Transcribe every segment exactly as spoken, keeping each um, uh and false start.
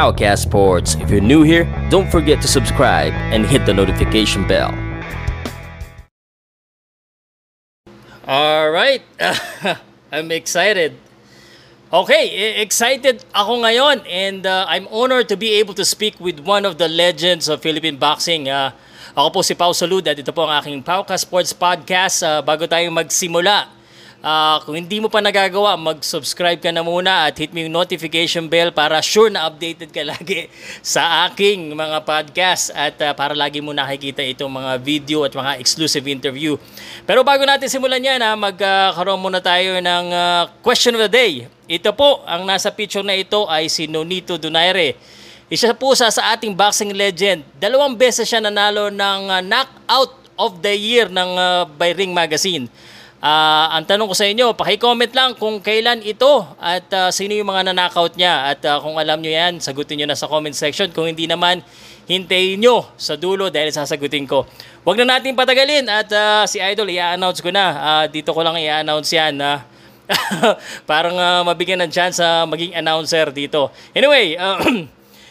Powcast Sports. If you're new here, don't forget to subscribe and hit the notification bell. All right, I'm excited. Okay, excited ako ngayon, and uh, I'm honored to be able to speak with one of the legends of Philippine boxing. Uh, ako po si Pow Salud at ito po ang aking Powcast Sports Podcast. Uh, bago tayo magsimula, uh, kung hindi mo pa nagagawa, mag-subscribe ka na muna at hit mo yung notification bell para sure na updated ka lagi sa aking mga podcast at uh, para lagi mo nakikita itong mga video at mga exclusive interview. Pero bago natin simulan yan, ha, magkaroon uh, muna tayo ng uh, question of the day. Ito po, ang nasa picture na ito ay si Nonito Donaire. Isa po sa, sa ating boxing legend. Dalawang beses siya nanalo ng uh, knockout of the year ng uh, by Ring Magazine. Uh, ang tanong ko sa inyo, paki-comment lang kung kailan ito at uh, sino yung mga nanakaut niya. At uh, kung alam nyo yan, sagutin nyo na sa comment section. Kung hindi naman, hintayin nyo sa dulo dahil sasagutin ko. Huwag na natin patagalin at uh, si Idol, i-announce ko na. Uh, dito ko lang i-announce yan na... Uh, parang uh, mabigyan ng chance uh, maging announcer dito. Anyway, uh,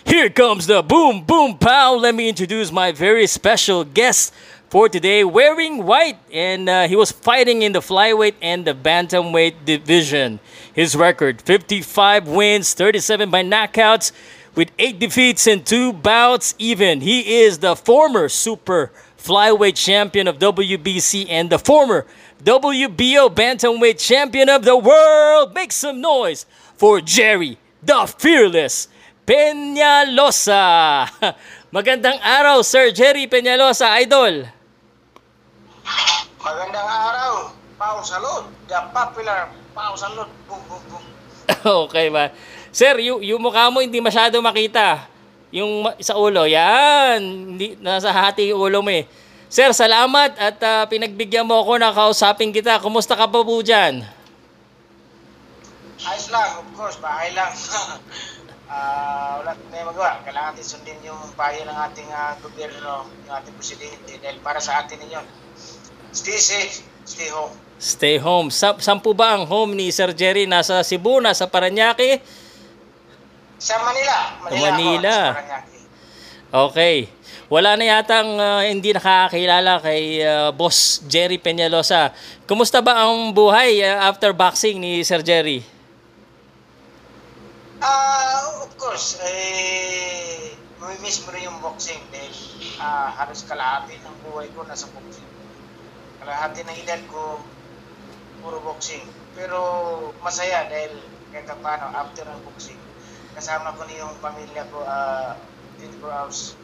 here comes the boom boom pow. Let me introduce my very special guest for today, wearing white, and uh, he was fighting in the flyweight and the bantamweight division. His record, fifty-five wins, thirty-seven by knockouts, with eight defeats and two bouts even. He is the former super flyweight champion of W B C and the former W B O bantamweight champion of the world. Make some noise for Gerry the Fearless Peñalosa. Magandang araw, Sir Gerry Peñalosa, Idol. Magandang araw, Pow Salud, the popular Pow Salud. Boom, boom, boom. Okay ba? Sir, yung, yung mukha mo hindi masyado makita. Yung sa ulo, yan. Hindi, nasa hati yung ulo mo eh. Sir, salamat at uh, pinagbigyan mo ako na kausapin kita. Kumusta ka po po dyan? Ayos lang, of course. Bahay lang. uh, wala na yung magawa. Kailangan natin sundin yung payo ng ating uh, gobyerno, yung ating presidente. Dahil para sa atin yun. Stay safe, stay home. Stay home. Sa- saan po ba ang home ni Sir Gerry? Nasa Cebu, nasa Parañaque? Sa Manila. Manila. Manila. Ako, sa Parañaque. Okay. Wala na yatang uh, hindi nakakakilala kay uh, Boss Gerry Peñalosa. Kumusta ba ang buhay uh, after boxing ni Sir Gerry? Uh, of course, eh, mamimiss mo rin yung boxing. Eh, uh, halos kalahati ng buhay ko nasa boxing. Kalahati ng edad ko, puro boxing. Pero masaya dahil kahit paano after ng boxing, kasama ko na yung pamilya ko uh, twenty-four hours.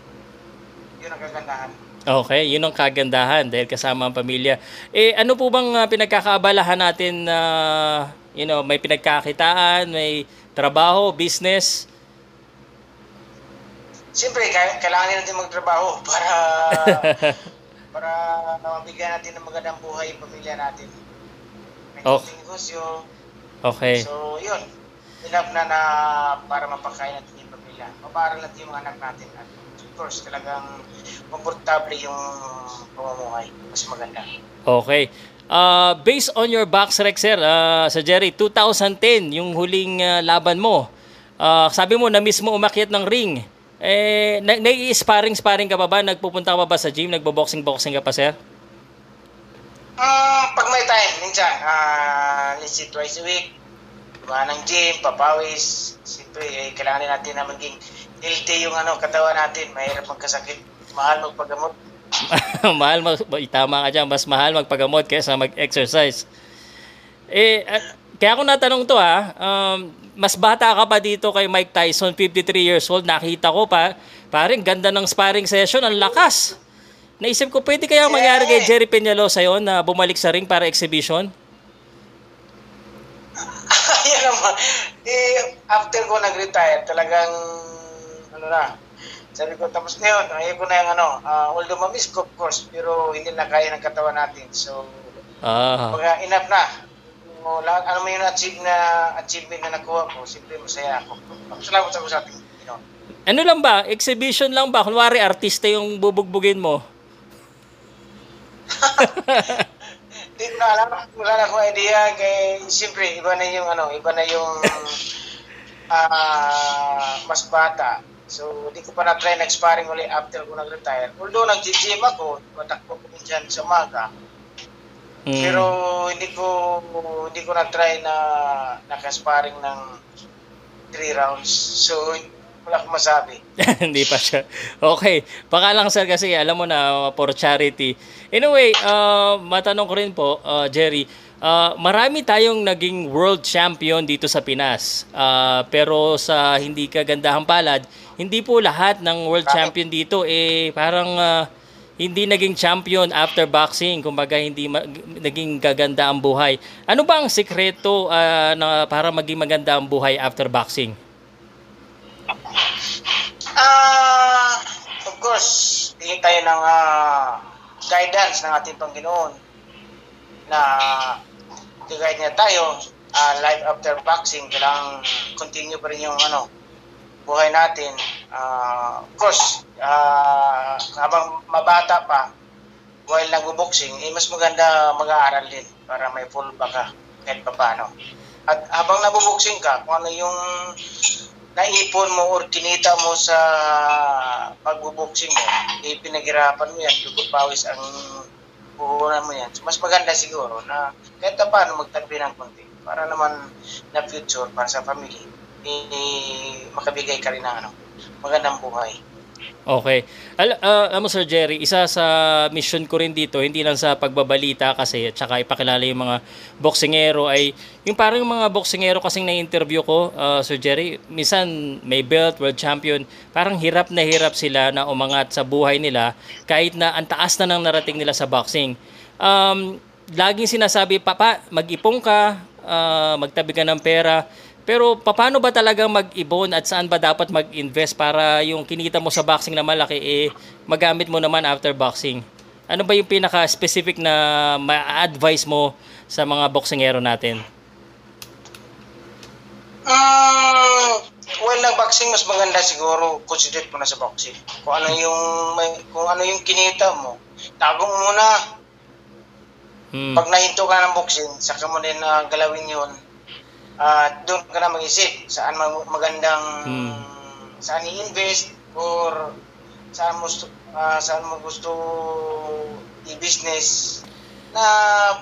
Yun ang kagandahan. Okay, yun ang kagandahan dahil kasama ang pamilya. Eh, ano po bang uh, pinagkakaabalahan natin na, uh, you know, may pinagkakitaan, may trabaho, business? Siyempre, kailangan natin magtrabaho para para mabigyan natin ng magandang buhay yung pamilya natin. May okay. Negosyo. Okay. So, yun. Enough na na para mapakain natin yung pamilya. Maparal natin yung anak natin at of course, talagang komportable yung pamumuhay. Mas maganda. Okay. Uh, based on your box rec, sir, uh, sa Gerry, twenty ten, yung huling uh, laban mo, uh, sabi mo na mismo umakyat ng ring. Eh, nai-sparring-sparring ka pa ba? Nagpupunta ka pa ba sa gym? Nagbo-boxing-boxing ka pa, sir? Uh, pag may time, minsan. Uh, let's see, twice a week. Dumaan ng gym, papawis. Siyempre, eh, kailangan natin na maging healthy yung ano, katawan natin. Mahirap magkasakit. Mahal magpagamot. mahal mag- Tama ka dyan. Mas mahal magpagamot kaysa mag-exercise. Eh, at, kaya ako natanong to ha. Um, mas bata ka pa dito kay Mike Tyson, fifty-three years old. Nakita ko pa. Parang ganda ng sparring session. Ang lakas. Naisip ko, pwede kaya mangyari kay Gerry Peñalosa yon na bumalik sa ring para exhibition? Yan naman. Eh, after ko nag-retire, talagang ano na, sabi ko, tapos na yun, ayaw ko na yung ano, uh, although mamiss ko, of course, pero hindi na kaya ng katawan natin, so, ah. Baga, enough na, o, lahat, ano mo yung achieve na, achievement na nakuha ko, simple masaya ako, salamat sa usapin, you know. Ano lang ba, exhibition lang ba, kunwari artista yung bubugbugin mo? Hindi ko na alam, wala na akong idea, kaya, simple, iba na yung ano, iba na yung, uh, mas bata. So, hindi ko pa na-try nag-sparring ulit after ko nag-retire. Although, nag-gym ako, matakbo ko dyan sa umaga. Mm. Pero, hindi ko hindi ko na-try na naka-sparring ng three rounds. So, wala akong masabi. Hindi pa siya. Okay. Baka lang, sir, kasi alam mo na, for charity. Anyway, uh, matanong ko rin po, uh, Gerry, Uh, marami tayong naging world champion dito sa Pinas. Uh, pero sa hindi kagandahang palad, hindi po lahat ng world champion dito eh parang uh, hindi naging champion after boxing. Kumbaga hindi ma- naging gaganda ang buhay. Ano ba ang sikreto uh, na para maging maganda ang buhay after boxing? Uh, of course, tingin tayo ng uh, guidance ng ating Panginoon na guide niya tayo uh, life after boxing. Kailangan continue pa rin yung ano, buhay natin. Uh, of course, uh, habang mabata pa, while nagbo-boxing, eh, mas maganda mag-aaral din para may full baka kahit pa paano. At habang nagbo-boxing ka, kung ano yung naipon mo or kinita mo sa pagbo-boxing mo, eh, pinaghirapan mo yan, dugupawis ang puhunan mo yan. So, mas maganda siguro na kahit na paano magtabi ng konti para naman na future para sa family, eh, makabigay ka rin ng ano, magandang buhay. Okay. Al- uh, alam mo, Sir Gerry, isa sa mission ko rin dito, hindi lang sa pagbabalita kasi at saka ipakilala yung mga boksingero ay, yung parang yung mga boksingero kasing na-interview ko, uh, Sir Gerry, minsan may belt, world champion, parang hirap na hirap sila na umangat sa buhay nila kahit na ang taas na nang narating nila sa boxing. Um, laging sinasabi, Papa, mag-ipong ka, uh, magtabi ka ng pera. Pero paano ba talaga mag-ibon at saan ba dapat mag-invest para yung kinita mo sa boxing na malaki eh magamit mo naman after boxing? Ano ba yung pinaka-specific na ma-advise mo sa mga boksingero natin? Mm, well, nag-boxing mas maganda siguro concentrate mo na sa boxing. Kung ano yung may, kung ano yung kinita mo, tagong muna. Hmm. Pag nahinto ka ng boxing, saka mo din uh, galawin yun. At uh, doon ka na mag-isip saan magandang hmm. saan i-invest or saan mo, uh, saan mo gusto i-business na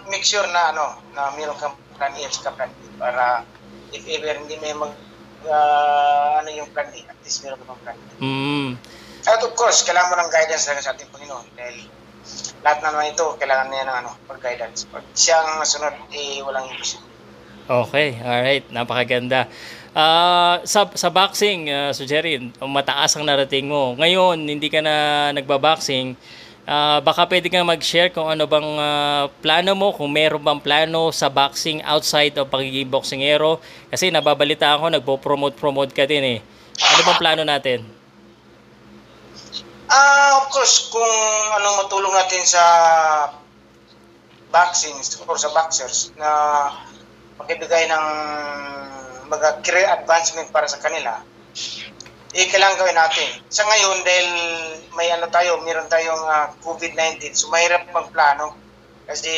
make sure na ano na mayroon kang plan A at plan B para if ever hindi may mag uh, ano yung plan A, at least mayroon kang plan B. Hmm. At of course, kailangan mo ng guidance lang sa ating Panginoon dahil lahat na naman ito kailangan niya ng ano, pag-guidance. Pag siya ang masunod, eh walang imposible. Okay, alright. Napakaganda. Uh, sa, sa boxing, uh, Sir Gerry, mataas ang narating mo. Ngayon, hindi ka na nagbaboxing. Uh, baka pwede kang mag-share kung ano bang uh, plano mo, kung meron bang plano sa boxing outside o pagiging boksingero. Kasi nababalita ako, nagpo-promote-promote ka din eh. Ano bang plano natin? Ah, uh, of course, kung anong matulong natin sa boxing or sa boxers na magbibigay ng mga career advancement para sa kanila, eh, kailangan gawin natin. Sa ngayon, dahil may ano tayo, mayroon tayong uh, COVID nineteen, so mahirap magplano kasi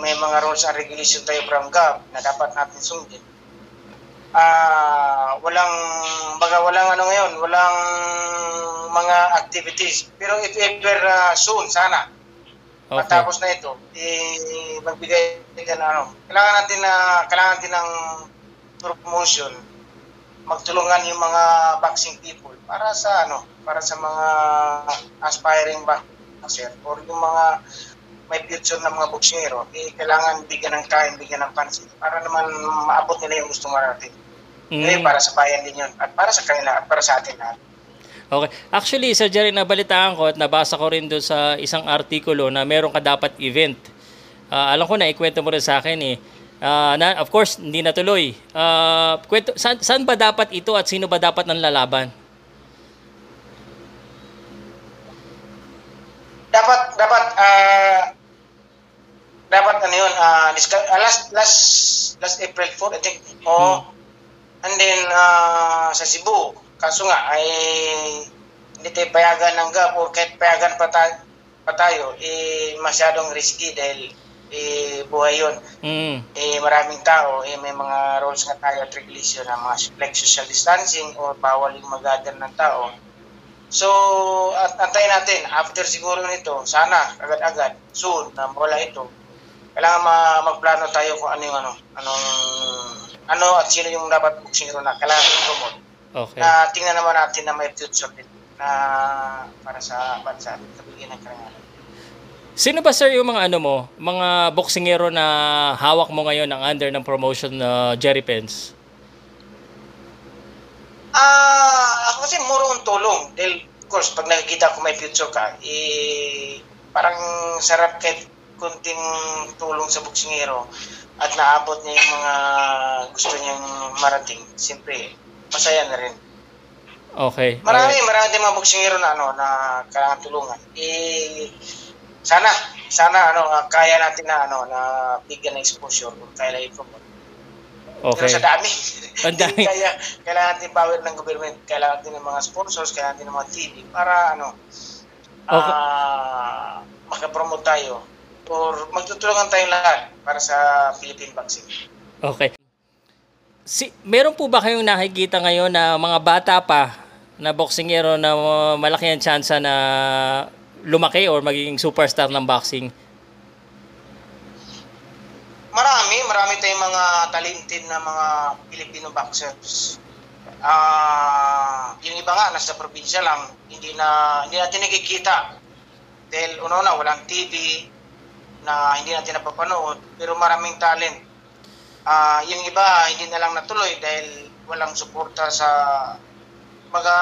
may mga rules and regulation tayo from G A P na dapat natin sundin. Uh, walang, baga walang ano ngayon, walang mga activities. Pero if ever uh, soon, sana, okay, matapos na ito, eh, magbigay ka na ano. Kailangan natin na, kailangan natin ng promotion, magtulungan yung mga boxing people para sa ano, para sa mga aspiring boxer or yung mga may future na mga boksero, eh, kailangan bigyan ng time, bigyan ng pansin para naman maabot nila yung gusto marating. Mm. Eh, para sa bayan din yun at para sa kanila at para sa atin lahat. Okay. Actually, Sir Gerry, nabalitaan ko at nabasa ko rin doon sa isang artikulo na meron ka dapat event. Uh, alam ko na, ikwento mo rin sa akin eh. Uh, na, of course, hindi natuloy. Uh, kwento, saan, saan ba dapat ito at sino ba dapat nang lalaban? Dapat, dapat, uh, dapat ano yun, uh, last, last, last April fourth, I think. Oh, hmm. And then, uh, sa Cebu. Kaso nga, ay hindi tayo payagan ng G A P o kahit payagan pa, ta- pa tayo, eh, masyadong risky dahil eh, buhay yun. Mm. Eh, maraming tao, eh, may mga rules nga tayo at regulation na mga like social distancing o bawal yung mag-gather ng tao. So, at antayin natin, after siguro nito, sana, agad-agad, soon, na mawala ito, kailangan ma- magplano tayo kung ano yung ano, anong, ano at sino yung dapat boksingero na kailangan promote. Okay. Na tingnan naman natin na may future din na para sa bansa at kabigyan ng karangalan. Sino ba, sir, yung mga ano mo, mga boksingero na hawak mo ngayon ang under ng promotion na uh, Gerry Pence? Ah, uh, kasi muro ang tulong. Dahil, of course, pag nakikita ko may future ka, eh, parang sarap kahit kunting tulong sa boksingero at naabot niya yung mga gusto niyang marating. Siyempre, masaya na rin. Okay. Marami, okay. marami din mga boksingero na, ano, na kailangan tulungan. Eh, Sana, sana ano, kaya natin na ano, na bigyan ng exposure kung kaya i-promote. Okay. Pero sa dami. Ang dami. Kaya kailangan natin power ng government, kailangan natin ng mga sponsors, kailangan natin ng mga T V para ano, okay. uh, makapromote tayo or magtutulungan tayong lahat para sa Philippine vaccine. Okay. Si, meron po ba kayong nakikita ngayon na mga bata pa na boksingero na malaki ang tsansa na lumaki or magiging superstar ng boxing? Marami, marami tayong mga talented na mga Filipino boxers. Ah, uh, yung iba nga nasa probinsya lang, hindi na hindi natin nakikita. Dahil una-una walang T V na hindi natin napapanood, pero maraming talent. Ah, uh, yung iba hindi na lang natuloy dahil walang suporta sa mga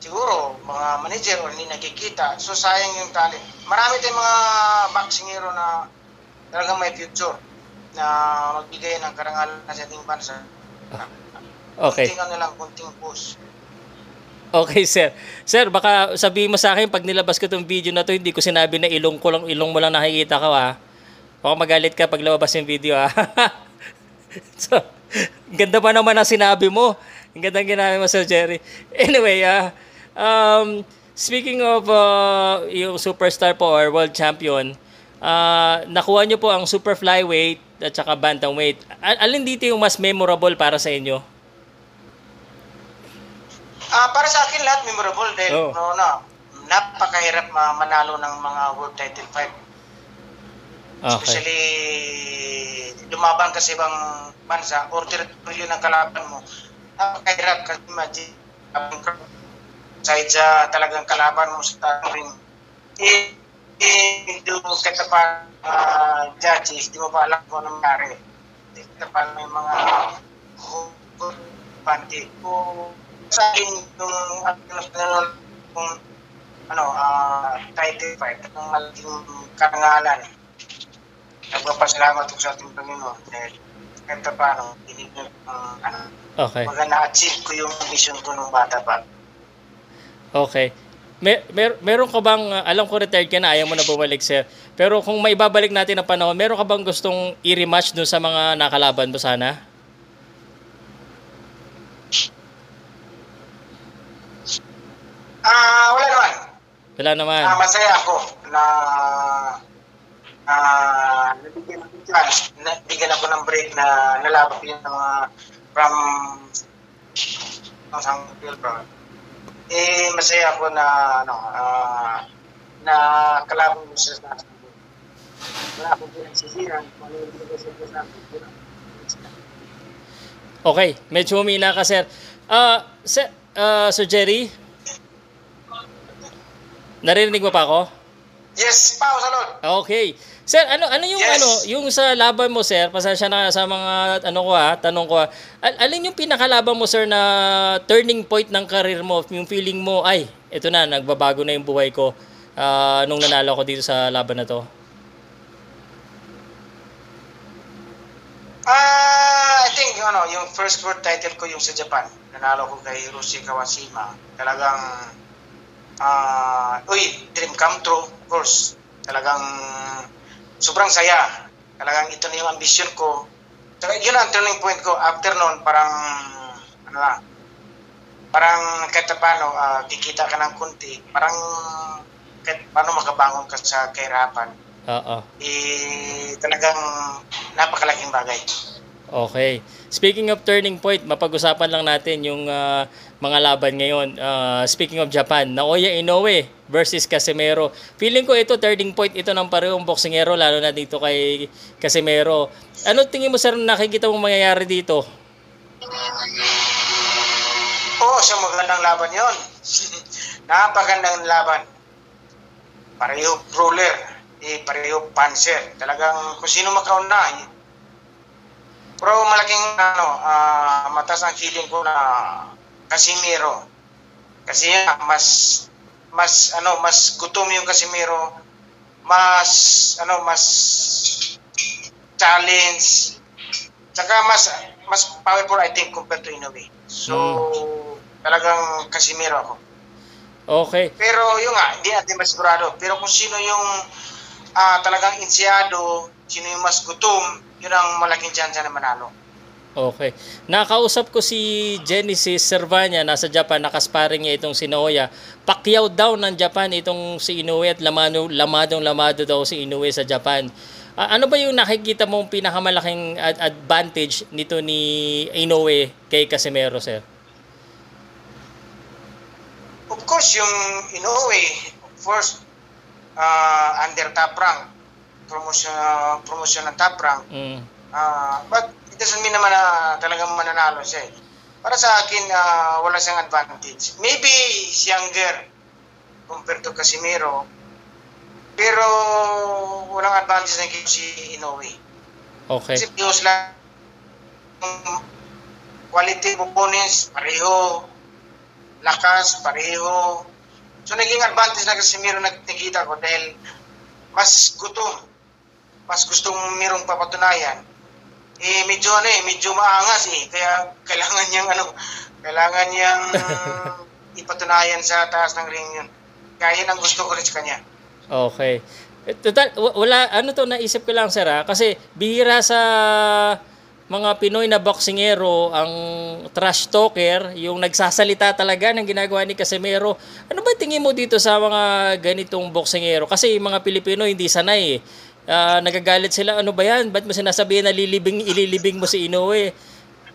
siguro, mga manager o hindi nakikita. So, sayang yung talent. Marami tayong mga boksingero na talagang may future na magbigay ng karangalan sa ating bansa. Okay. Kunting ano lang, kunting push. Okay, sir. Sir, baka sabihin mo sa akin, pag nilabas ko itong video na to, hindi ko sinabi na ilong ko lang, ilong mo lang nakikita ko, ha? Baka magalit ka pag labas yung video, ha? So, ganda pa naman ang sinabi mo. Ang ganda ang ginamit mo, Sir Gerry. Anyway, ah, uh, Um, speaking of uh, yung superstar po or world champion, uh, nakuha nyo po ang super flyweight at saka bantamweight. Al- alin dito yung mas memorable para sa inyo? Uh, para sa akin lahat memorable dahil oh. no, no, napakahirap manalo ng mga world title fight. Okay. Especially lumaban kasi bang bansa or teritoryo ng kalaban mo. Napakahirap kasi imagine ang kahit sa talagang kalaban mo sa ring, eh, eh, doon kita pa uh, judges, di mo pa alam kung anong nangyari. Di kita pa may mga hugot, panti. Kung sa akin, nung kung ano, uh, title fight, ang malaking karangalan. Nagpapasalamat ko sa ating Panginoon. Dahil kahit pa paano, hindi ko uh, ano, okay. na-achieve ko yung vision ko nung bata pa. Okay. Mer- mer- meron ka bang, alam ko retired ka na, ayaw mo na bumalik, sir. Pero kung maibabalik natin ang panahon, meron ka bang gustong i-rematch doon sa mga nakalaban mo sana? Ah, uh, wala naman. Wala naman. Uh, masaya ako na uh, nabigyan ako ng chance, nabigyan ako ng break na nalaban yung mga from from San Miguel Pro. Eh, masaya ako na, ano, uh, na kalabang mo sa nasa. Wala akong pinagsisiran. Okay, medyo humina ka, sir. Uh, sir, uh, Sir Gerry? Naririnig mo pa ako? Yes, Pow Salud. Okay. Sir, ano ano yung yes. ano, yung sa laban mo, sir? Pasensya na sa mga ano ko ha, tanong ko ha. Al- alin yung pinakalaban mo, sir, na turning point ng career mo? Yung feeling mo, ay, ito na, nagbabago na yung buhay ko uh, nung nanalo ko dito sa laban na to. Ah, uh, I think ano, yung first world title ko yung sa Japan. Nanalo ko kay Rusi Kawashima. Talagang ah, uh, uy, dream come true, of course. Talagang sobrang saya. Talagang ito na yung ambition ko. Saka yun ang turning point ko. After noon, parang, ano na, parang kahit paano, uh, kikita ka ng kunti. Parang kahit paano makabangon ka sa kahirapan. Oo. Eh, talagang napakalaking bagay. Okay. Speaking of turning point, mapag-usapan lang natin yung uh, mga laban ngayon. Uh, speaking of Japan, Naoya Inoue versus Casimero. Feeling ko ito, turning point ito ng parehong boksingero, lalo na dito kay Casimero. Ano tingin mo, sir, nakikita mong mangyayari dito? Oo, oh, siyang magandang laban yon. Napagandang laban. Pareho brawler, eh, pareho panser. Talagang kung sino makaunahin, eh. Pero malaking ano, uh, mataas ang feeling ko na Casimero. Kasi uh, mas mas ano, mas gutom yung Casimero, mas ano, mas challenge. Tsaka mas mas powerful I think compared to Inoue. So hmm. talagang Casimero ako. Okay. Pero yung nga, hindi natin masigurado. Pero kung sino yung uh, talagang insyado, sino yung mas gutom, yun ang malaking chance na manalo. Okay. Nakausap ko si Genesis Servanya, nasa Japan, nakasparing niya itong si Naoya. Pacquiao daw ng Japan itong si Inoue at lamano, lamadong lamado daw si Inoue sa Japan. Uh, ano ba yung nakikita mong pinakamalaking ad- advantage nito ni Inoue kay Casimero, sir? Of course, yung Inoue, first, uh, under Top Rank, promotion uh, promotion ng Top Rank. Mm. Uh, but it doesn't mean naman na talagang mananalo siya. Eh. Para sa akin, uh, wala siyang advantage. Maybe si younger compared to Casimero, pero walang advantage na kay si Inoue. Okay. Kasi pios lang quality opponents, pareho, lakas, pareho. So naging advantage na Casimero nakikita ko dahil mas gusto mas gustong merong papatunayan, eh medyo ano eh, medyo maangas eh, kaya kailangan niyang ano, kailangan niyang ipatunayan sa taas ng ring yun. Kaya yun ang gusto ko rin sa kanya. Okay. Total, wala, ano to, naisip ko lang sir ha, kasi bihira sa mga Pinoy na boksingero ang trash talker, yung nagsasalita talaga ng ginagawa ni Casimero. Ano ba tingin mo dito sa mga ganitong boksingero? Kasi yung mga Pilipino hindi sanay eh. Uh, nagagalit sila, ano ba yan? Ba't mo sinasabihin na lilibing, ililibing mo si Inoue?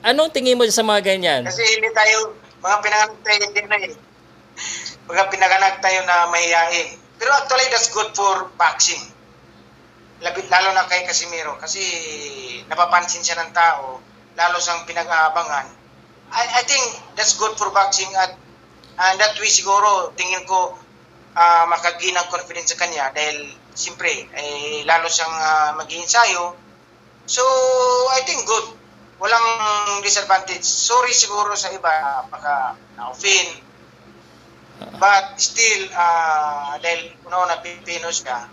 Anong tingin mo sa mga ganyan? Kasi hindi tayo, mga pinanganak tayo hindi na eh. Mga pinanganak tayo na mahihain. Pero actually that's good for boxing. Labit lalo na kay Casimero kasi napapansin siya ng tao, lalo siyang pinag-aabangan. I, I think that's good for boxing at uh, that way siguro tingin ko uh, makagain ng confidence sa kanya dahil siyempre eh, lalo siyang uh, mag-iinsayo. So I think good. Walang disadvantage. Sorry siguro sa iba baka na-offend. But still uh, dahil una-una Pilipino siya,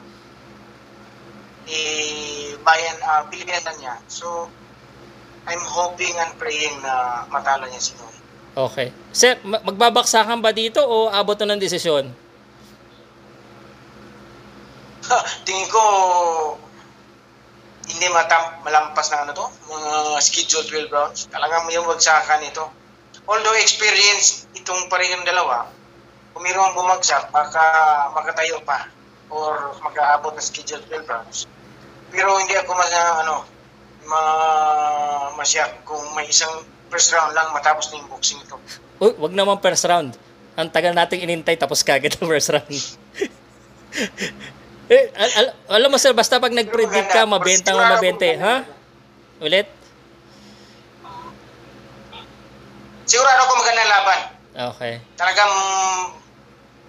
eh, bayan, uh, Pilipinas na niya. So, I'm hoping and praying na matalo niya si Inoue. Okay. Sir, magbabaksakan ba dito o abot na ng desisyon? Ha, tingin ko, hindi matam- malampas na ano to, mga scheduled twelve rounds. Talagang yung bagsakan ito. Although experience itong parehong dalawa, kung mayroong bumagsak, baka makatayo pa or mag-aabot ng scheduled twelve rounds. Pero hindi ako mas, ano, ma- masyak kung may isang first round lang matapos na yung boxing ito. Uy, wag naman first round. Ang tagal nating inintay tapos kagad ang first round. eh, al- al- alam mo sir, basta pag nag-predict ka, mabenta nga mabente. Ha? Ulit? Sigurado ako magandang laban. Okay. Talagang,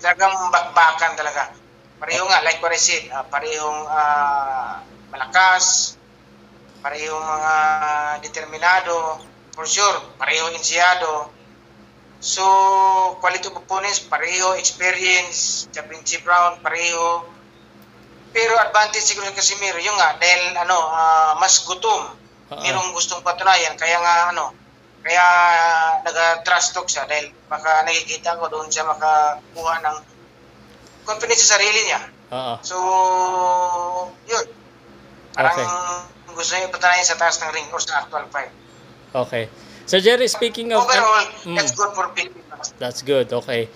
talagang bakbakan talaga. Pareho nga, like what I said, uh, parehong uh, malakas, parehong mga uh, determinado, for sure, parehong insyado. So, quality of opponents, pareho, experience, championship round, pareho. Pero advantage siguro kasi Casimero, yung nga, dahil ano, uh, mas gutom, uh-huh. Merong gustong patunayan, kaya nga ano, kaya nag-trust talk siya dahil baka nakikita ko doon siya makakuha ng confidence sa sarili niya. Uh-oh. So, yun. Parang okay. Gusto niya patunayan sa taas ng ring or sa actual fight. Okay. So, Jerry, speaking of... Overall, um, that's good for Philippines. That's good, okay.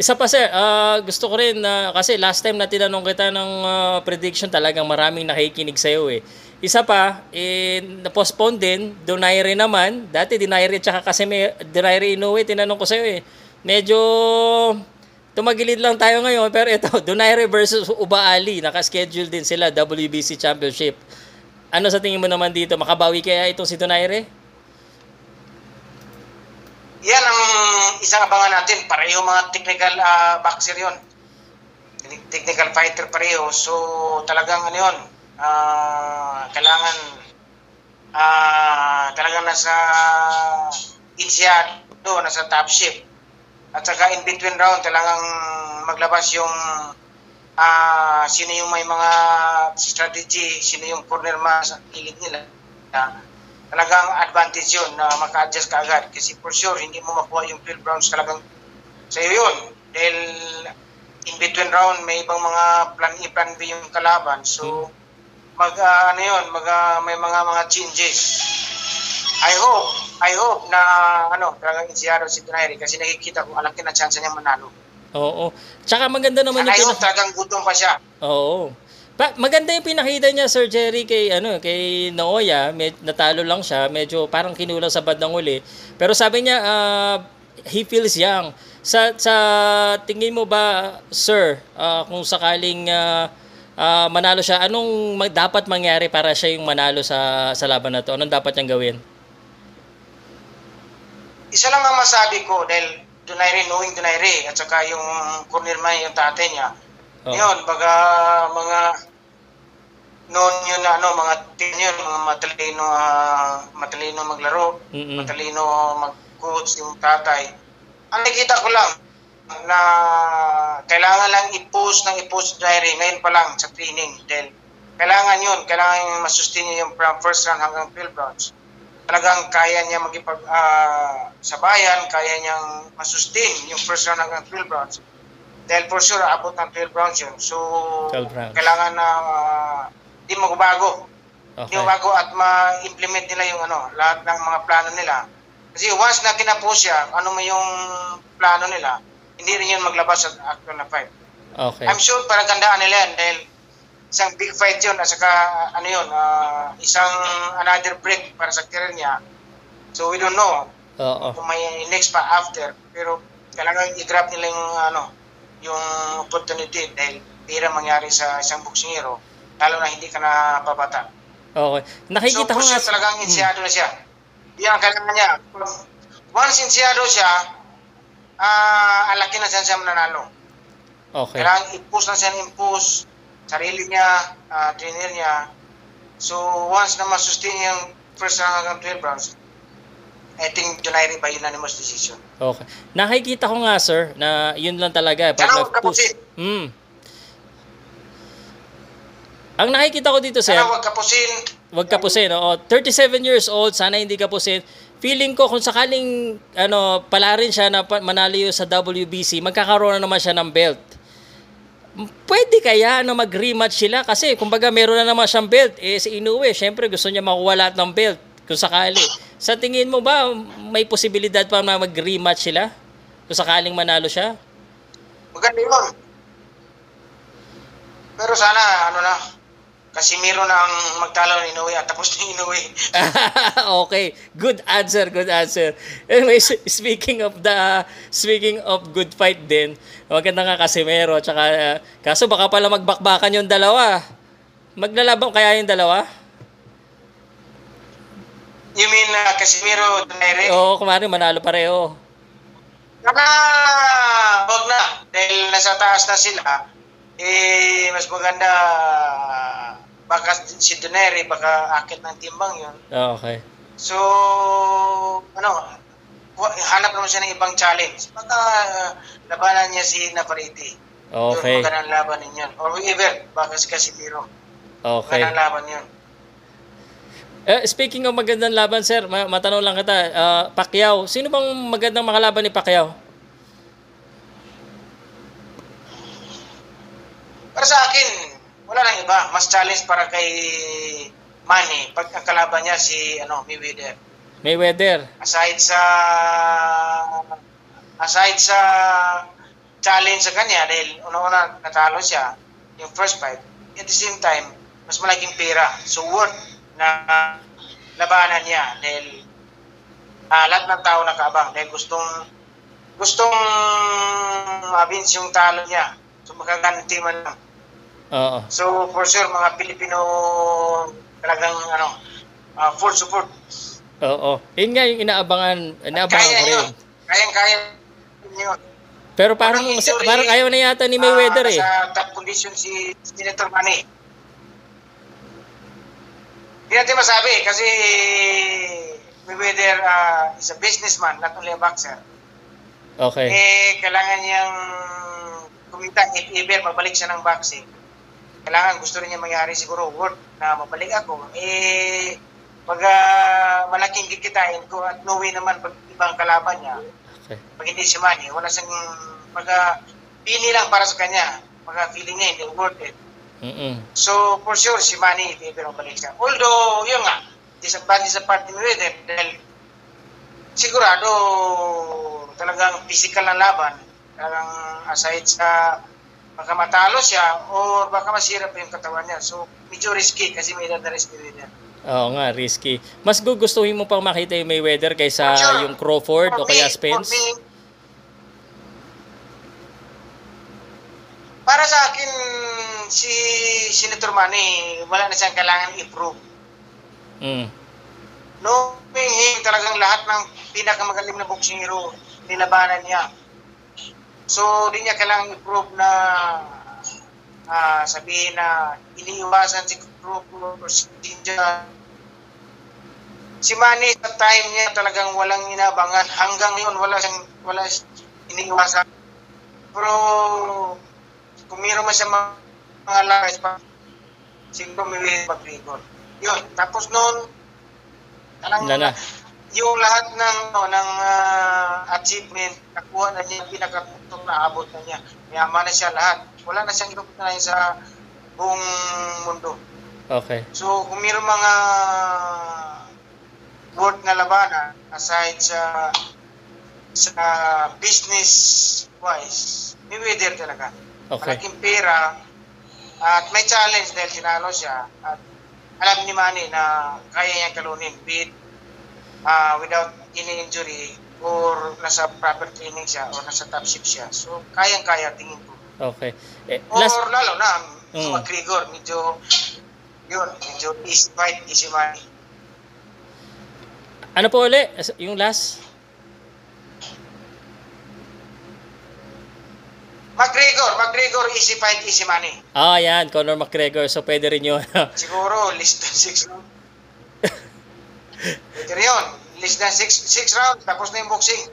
Isa pa sir, uh, gusto ko rin na uh, kasi last time na tinanong kita ng uh, prediction, talagang maraming nakikinig sa iyo eh. Isa pa, eh, na-postpone din, Donaire naman. Dati Donaire tsaka Casimero, Donaire Inoue, tinanong ko sa iyo eh. Medyo tumagilid lang tayo ngayon, pero ito, Donaire versus Uba Ali, naka-schedule din sila, W B C Championship. Ano sa tingin mo naman dito? Makabawi kaya itong si Donaire? Yan ang isang abangan natin. Pareho mga technical uh, boxer yun. Technical fighter pareho. So talagang ano yun, uh, kailangan uh, talagang nasa insyado, nasa top shape. At saka in between round talagang maglabas yung uh, sino yung may mga strategy, sino yung corner man sa kilid nila. Uh, Talagang advantage yun na maka-adjust ka agad. Kasi for sure, hindi mo makuha yung field rounds talagang sa'yo yun. Dahil in between round, may ibang mga plan A, plan B yung kalaban. So, mag, uh, ano yun, mag, uh, may mga mga changes. I hope, I hope na ano, talagang insyado si Donaire kasi nakikita ko alaki na chance niya manalo. Oo. Tsaka maganda naman yung... I hope talagang gutom pa siya. Oo. Maganda yung pinakita niya Sir Gerry kay ano kay Naoya, med- natalo lang siya, medyo parang kinulang sa bandang uli. Pero sabi niya uh, he feels young. Sa sa tingin mo ba sir, uh, kung sakaling uh, uh, manalo siya, anong mag- dapat mangyari para siya yung manalo sa sa laban na to? Anong dapat niyang gawin? Isa lang ang masabi ko dahil Donaire, knowing Donaire at saka yung corner man yung tatay niya. Oh. Yun, baga mga noon yun na ano, mga yun, mga matalino, uh, matalino maglaro, mm-hmm. matalino mag-coach yung tatay. Ang nakita ko lang na kailangan lang i-post ng i-post diary ngayon pa lang sa training. Then, kailangan yun, kailangan masustain yung from first round hanggang field rounds. Talagang kaya niya magipag uh, sabayan, kaya niyang masustain yung first round hanggang field rounds. Dahil for sure, abot ng twelve rounds yun. So, kailangan na hindi uh, magbago. Hindi okay. magbago at ma-implement nila yung ano, lahat ng mga plano nila. Kasi once na kinapos siya, ano man yung plano nila, hindi rin yun maglabas sa actual na fight. Okay. I'm sure parang gandaan nila yan dahil isang big fight yun at saka ano yun, uh, isang another break para sa career niya. So, we don't know Uh-oh. kung may next pa after. Pero kailangan i-grab nila yung ano, yung opportunity dahil pira mangyari sa isang boksingero lalo na hindi ka na babata. Okay. Nakikita ko so, nga talagang insyado hmm. na siya. Yan ang kailangan niya. Once insyado siya, uh, ang laki na siya siya mananalo. Okay. Kailangan i-push na siya, i-push sarili niya, uh, trainer niya. So once na masustain yung first hanggang twelve rounds, I think Donaire by unanimous decision. Okay. Nakikita ko nga sir na yun lang talaga pag nag-push. Mm. Ang nakikita ko dito sir, wag kapusin. Wag kapusin. Oo, thirty-seven years old, sana hindi kapusin. Feeling ko kung sakaling ano pala rin siya na manalo sa W B C, magkakaroon na naman siya ng belt. Pwede kaya na mag-rematch sila kasi kumbaga meron na naman siyang belt eh si Inoue, syempre gusto niya makuha lahat ng belt kung sakali. Sa tingin mo ba, may posibilidad pa na mag-rematch sila? Kung sakaling manalo siya? Maganda yun. Pero sana, ano na, Casimero na ang magtalo ng Inoue at tapos ng Inoue. Okay. Good answer, good answer. Anyway, speaking of the, speaking of good fight din, maganda nga Casimero. Tsaka, uh, kaso baka pala magbakbakan yung dalawa. Maglalaban kaya yung dalawa? You mean uh, Casimero, Donaire? Oo, kumari, manalo pareho. Sana, huwag na. Dahil nasa taas na sila, eh, mas maganda, baka si Donaire, baka akit ng timbang yun. Okay. So, ano, hanap naman siya ng ibang challenge. Baka uh, labanan niya si Navarrete. Okay. Yun, magandang labanin yun. Or whoever, baka si Casimero. Okay. Magandang laban yun. Uh, speaking of magandang laban, sir, matanong lang kita, uh, Pacquiao, sino bang magandang makalaban ni Pacquiao? Para sa akin, wala nang iba. Mas challenge para kay Manny pag ang kalaban niya si ano, Mayweather. Mayweather. Aside sa aside sa challenge sa kanya dahil una-una natalo siya yung first fight. At the same time, mas malaking pera. So worth na labanan niya dahil uh, lahat ng tao nakaabang dahil gustong gustong mabins yung talo niya. So makaganti man lang. Uh-huh. So for sure, mga Pilipino talagang ano, uh, full support. Oo. Yun nga yung inaabangan, inaabangan ko rin. Kayang-kaya nyo. Pero parang, injury, parang ayaw na yata ni Mayweather uh, eh. Sa top condition si Senator Manny. Hindi natin masabi kasi Mayweather uh, is a businessman, not only a boxer. Okay. Eh, kailangan niyang kumita. If ever mabalik siya ng boxing, kailangan gusto rin niya mangyari siguro work na mabalik ako. Eh, pag uh, malaking kikitain ko at no way naman pag ibang kalaban niya, okay, pag hindi si Manny, wala siyang pag uh, pili lang para sa kanya, pag feeling niya hindi worth it. Mm-mm. So for sure si Manny hindi pinabalik siya. Although yun nga, disadvantage sa part ni Mayweather dahil sigurado talagang physical na laban, talagang aside sa baka matalo siya or baka masira pa yung katawan niya. So medyo risky kasi may na-risk niya. Oo nga, risky. Mas gugustuhin mo pang makita yung Mayweather kaysa sure, yung Crawford me, o kaya Spence? Me, para sa akin, si Senator Manny, wala na siyang kailangan i-prove. Mm. No, him, talagang lahat ng pinakamagaling na boxing hero nilabanan niya. So, di niya kailangan i-prove na uh, sabihin na iniiwasan si si Manny sa time niya talagang walang inabangan hanggang ngayon, wala siyang wala iniiwasan. Pero kung mayroon man siya mga lakas pa, siguro may pag-record yun. Tapos noon talagang yung lahat ng no, ng uh, achievement nakuha na niya, pinakatutong naabot na niya, mayaman na siya lahat, wala na siyang inupunan sa buong mundo. Okay. So, kung mayroong mga worth na labanan aside sa sa business-wise, may weather talaga. Okay. Malaking pera at may challenge dahil tinalo siya at alam ni Manny na kaya niyang kalunin with, uh, without any injury or nasa proper training siya or nasa top shape siya. So, kayang-kaya tingin ko. Okay. Eh, last... Or lalo na, mm. McGregor, medyo... Yun, medyo easy fight, easy money. Ano po ulit? Yung last? McGregor, McGregor, easy fight, easy money. Ah, oh, yan, Conor McGregor. So, pwede rin yun. Siguro, less than six rounds. Pwede rin yun. Less than six rounds, tapos na yung boxing.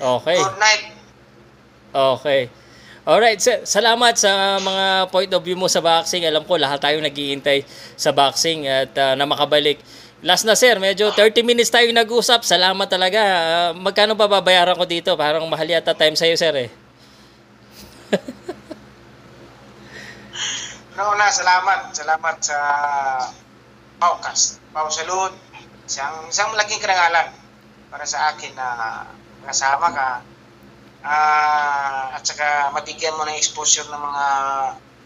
Okay. Good night. Okay. Alright, sir. Salamat sa mga point of view mo sa boxing. Alam ko lahat tayo nag-iintay sa boxing at uh, na makabalik. Last na, sir, medyo thirty minutes tayo nag-usap. Salamat talaga. Uh, magkano ba babayaran ko dito? Parang mahal yata time sa'yo, sir eh. No, na, salamat. Salamat sa Powcast, Pow Salud. Isang, isang malaking karangalan para sa akin na kasama ka. Uh, at saka mabigyan mo ng exposure ng mga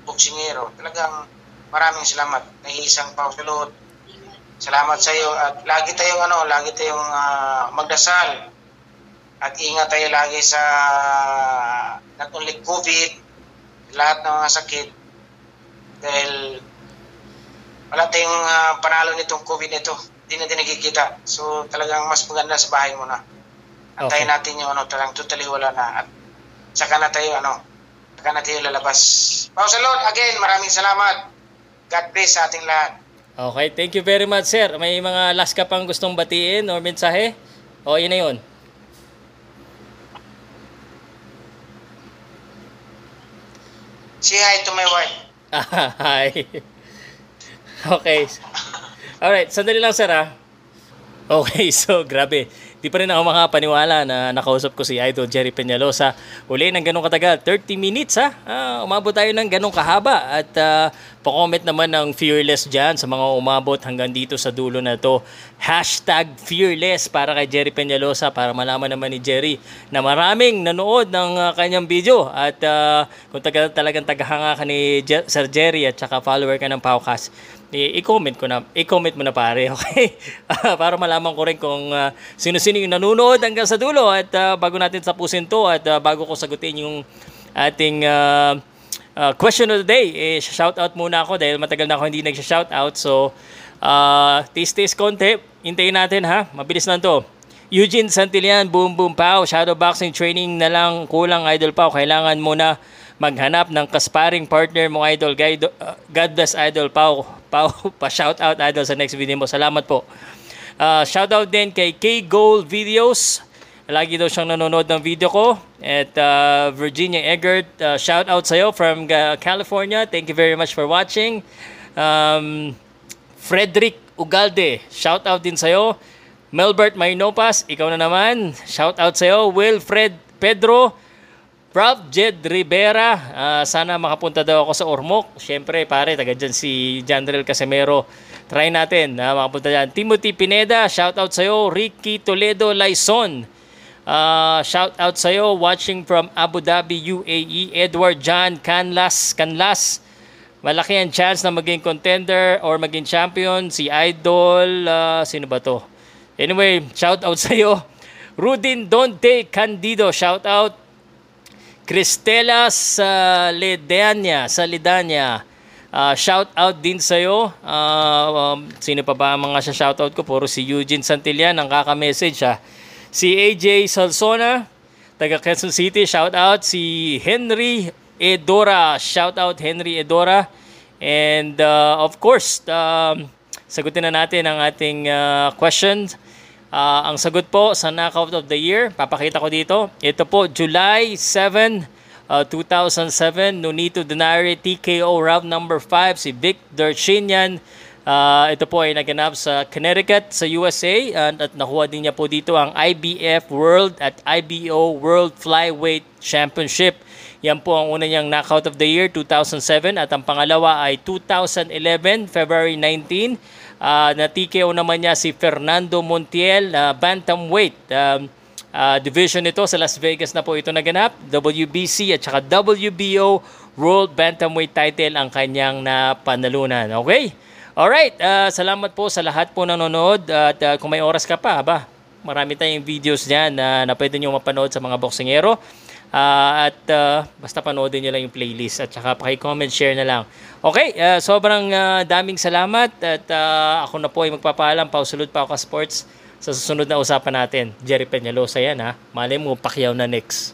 boksingero. Talagang maraming salamat. Naiisang Pow Salud. Salamat sa iyo at lagi tayong ano, lagi tayong uh, magdasal. At ingat tayo lagi sa not only COVID, lahat ng mga sakit. Dahil wala tayong uh, panalo nitong COVID nito. Hindi na din nakikita. So talagang mas maganda sa bahay mo na. Antayin okay natin yung ano, talagang totally wala na. At saka na tayo, ano, saka na tayo lalabas. Pow Salud, again, maraming salamat. God bless sa ating lahat. Okay, thank you very much, sir. May mga last ka pang gustong batiin or mensahe? O, yun na yun. Say hi to my wife. Ah, hi. Okay. Alright, sandali lang, sir, ha? Okay, so grabe. Di pa rin ako makapaniwala na nakausap ko si Idol Gerry Peñalosa uli ng ganong katagal. thirty minutes ha. Ah, umabot tayo ng ganong kahaba. At uh, pa-comment naman ng Fearless dyan sa mga umabot hanggang dito sa dulo na to. Hashtag Fearless para kay Gerry Peñalosa, para malaman naman ni Gerry na maraming nanood ng uh, kanyang video. At uh, kung taga, talagang tagahanga ka ni Jer- Sir Gerry at saka follower ka ng Powcast, i-comment ko na, i-comment mo na pare, okay? Uh, para malaman ko rin kung uh, sino-sino yung nanonood hanggang sa dulo. At uh, bago natin tapusin to at uh, bago ko sagutin yung ating uh, uh, question of the day, eh, shoutout muna ako dahil matagal na ako hindi nagsha-shoutout. So, uh, tis-tis konti, hintayin natin ha, mabilis lang to. Eugene Santillan, boom boom Pow, shadow boxing training na lang, kulang Idol Pow, kailangan mo na maghanap ng kasparing partner mo Idol. God bless Idol Pow. Pow, pa-shoutout Idol sa next video mo. Salamat po. Uh, shoutout din kay K-Gold Videos. Lagi daw siyang nanonood ng video ko. At uh, Virginia Eggert, uh, shoutout sa'yo from uh, California. Thank you very much for watching. Um, Frederick Ugalde, shoutout din sa'yo. Melbert Maynopas, ikaw na naman. Shoutout sa'yo. Wilfred Pedro. Prof Jed Rivera, uh, sana makapunta daw ako sa Ormoc. Siyempre pare, taga dyan si General Casimero. Try natin na uh, makapunta dyan. Timothy Pineda, shoutout sa'yo. Ricky Toledo Laison, uh, shoutout sa'yo. Watching from Abu Dhabi, U A E. Edward John Canlas. Canlas, malaki ang chance na maging contender or maging champion. Si Idol, uh, sino ba to? Anyway, shoutout sa'yo. Rudin Donte Candido, shoutout. Cristela Salidania, Salidania, uh, shoutout din sa'yo. Uh, um, sino pa ba ang mga shoutout ko? Puro si Eugene Santillan ang kaka-message ha. Si A J Salsona, taga Quezon City, shoutout. Si Henry Edora, shoutout Henry Edora. And uh, of course, um, sagutin na natin ang ating uh, questions. Uh, ang sagot po sa Knockout of the Year, papakita ko dito. Ito po, July seventh, uh, two thousand seven, Nonito Donaire, T K O round number five, si Vic Darchinian. Uh, ito po ay naganap sa Connecticut, sa U S A. Uh, at nakuha din niya po dito ang I B F World at I B O World Flyweight Championship. Yan po ang una niyang Knockout of the Year, two thousand seven. At ang pangalawa ay two thousand eleven, February nineteenth. Uh, na T K O naman niya si Fernando Montiel, uh, bantamweight. Um, uh, division ito sa Las Vegas na po ito naganap. W B C at saka W B O World Bantamweight title ang kanyang napanalunan. Okay? Alright, uh, salamat po sa lahat po nanonood. At uh, kung may oras ka pa, ba, marami tayong videos dyan na, na pwede nyo mapanood sa mga boksingero. Uh, at uh, basta panoodin nyo lang yung playlist at saka pakicomment, share na lang. Okay, uh, sobrang uh, daming salamat at uh, ako na po ay magpapaalam. Pow Salud, Powcast Sports. Sa susunod na usapan natin, Gerry Peñalosa yan ha. Malay mo, Pacquiao na next.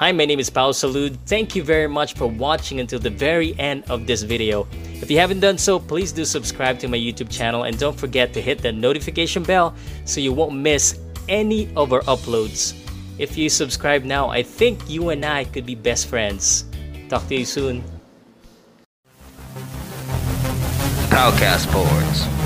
Hi, my name is Pow Salud. Thank you very much for watching until the very end of this video. If you haven't done so, please do subscribe to my YouTube channel and don't forget to hit the notification bell so you won't miss any of our uploads. If you subscribe now, I think you and I could be best friends. Talk to you soon. Powcast Sports.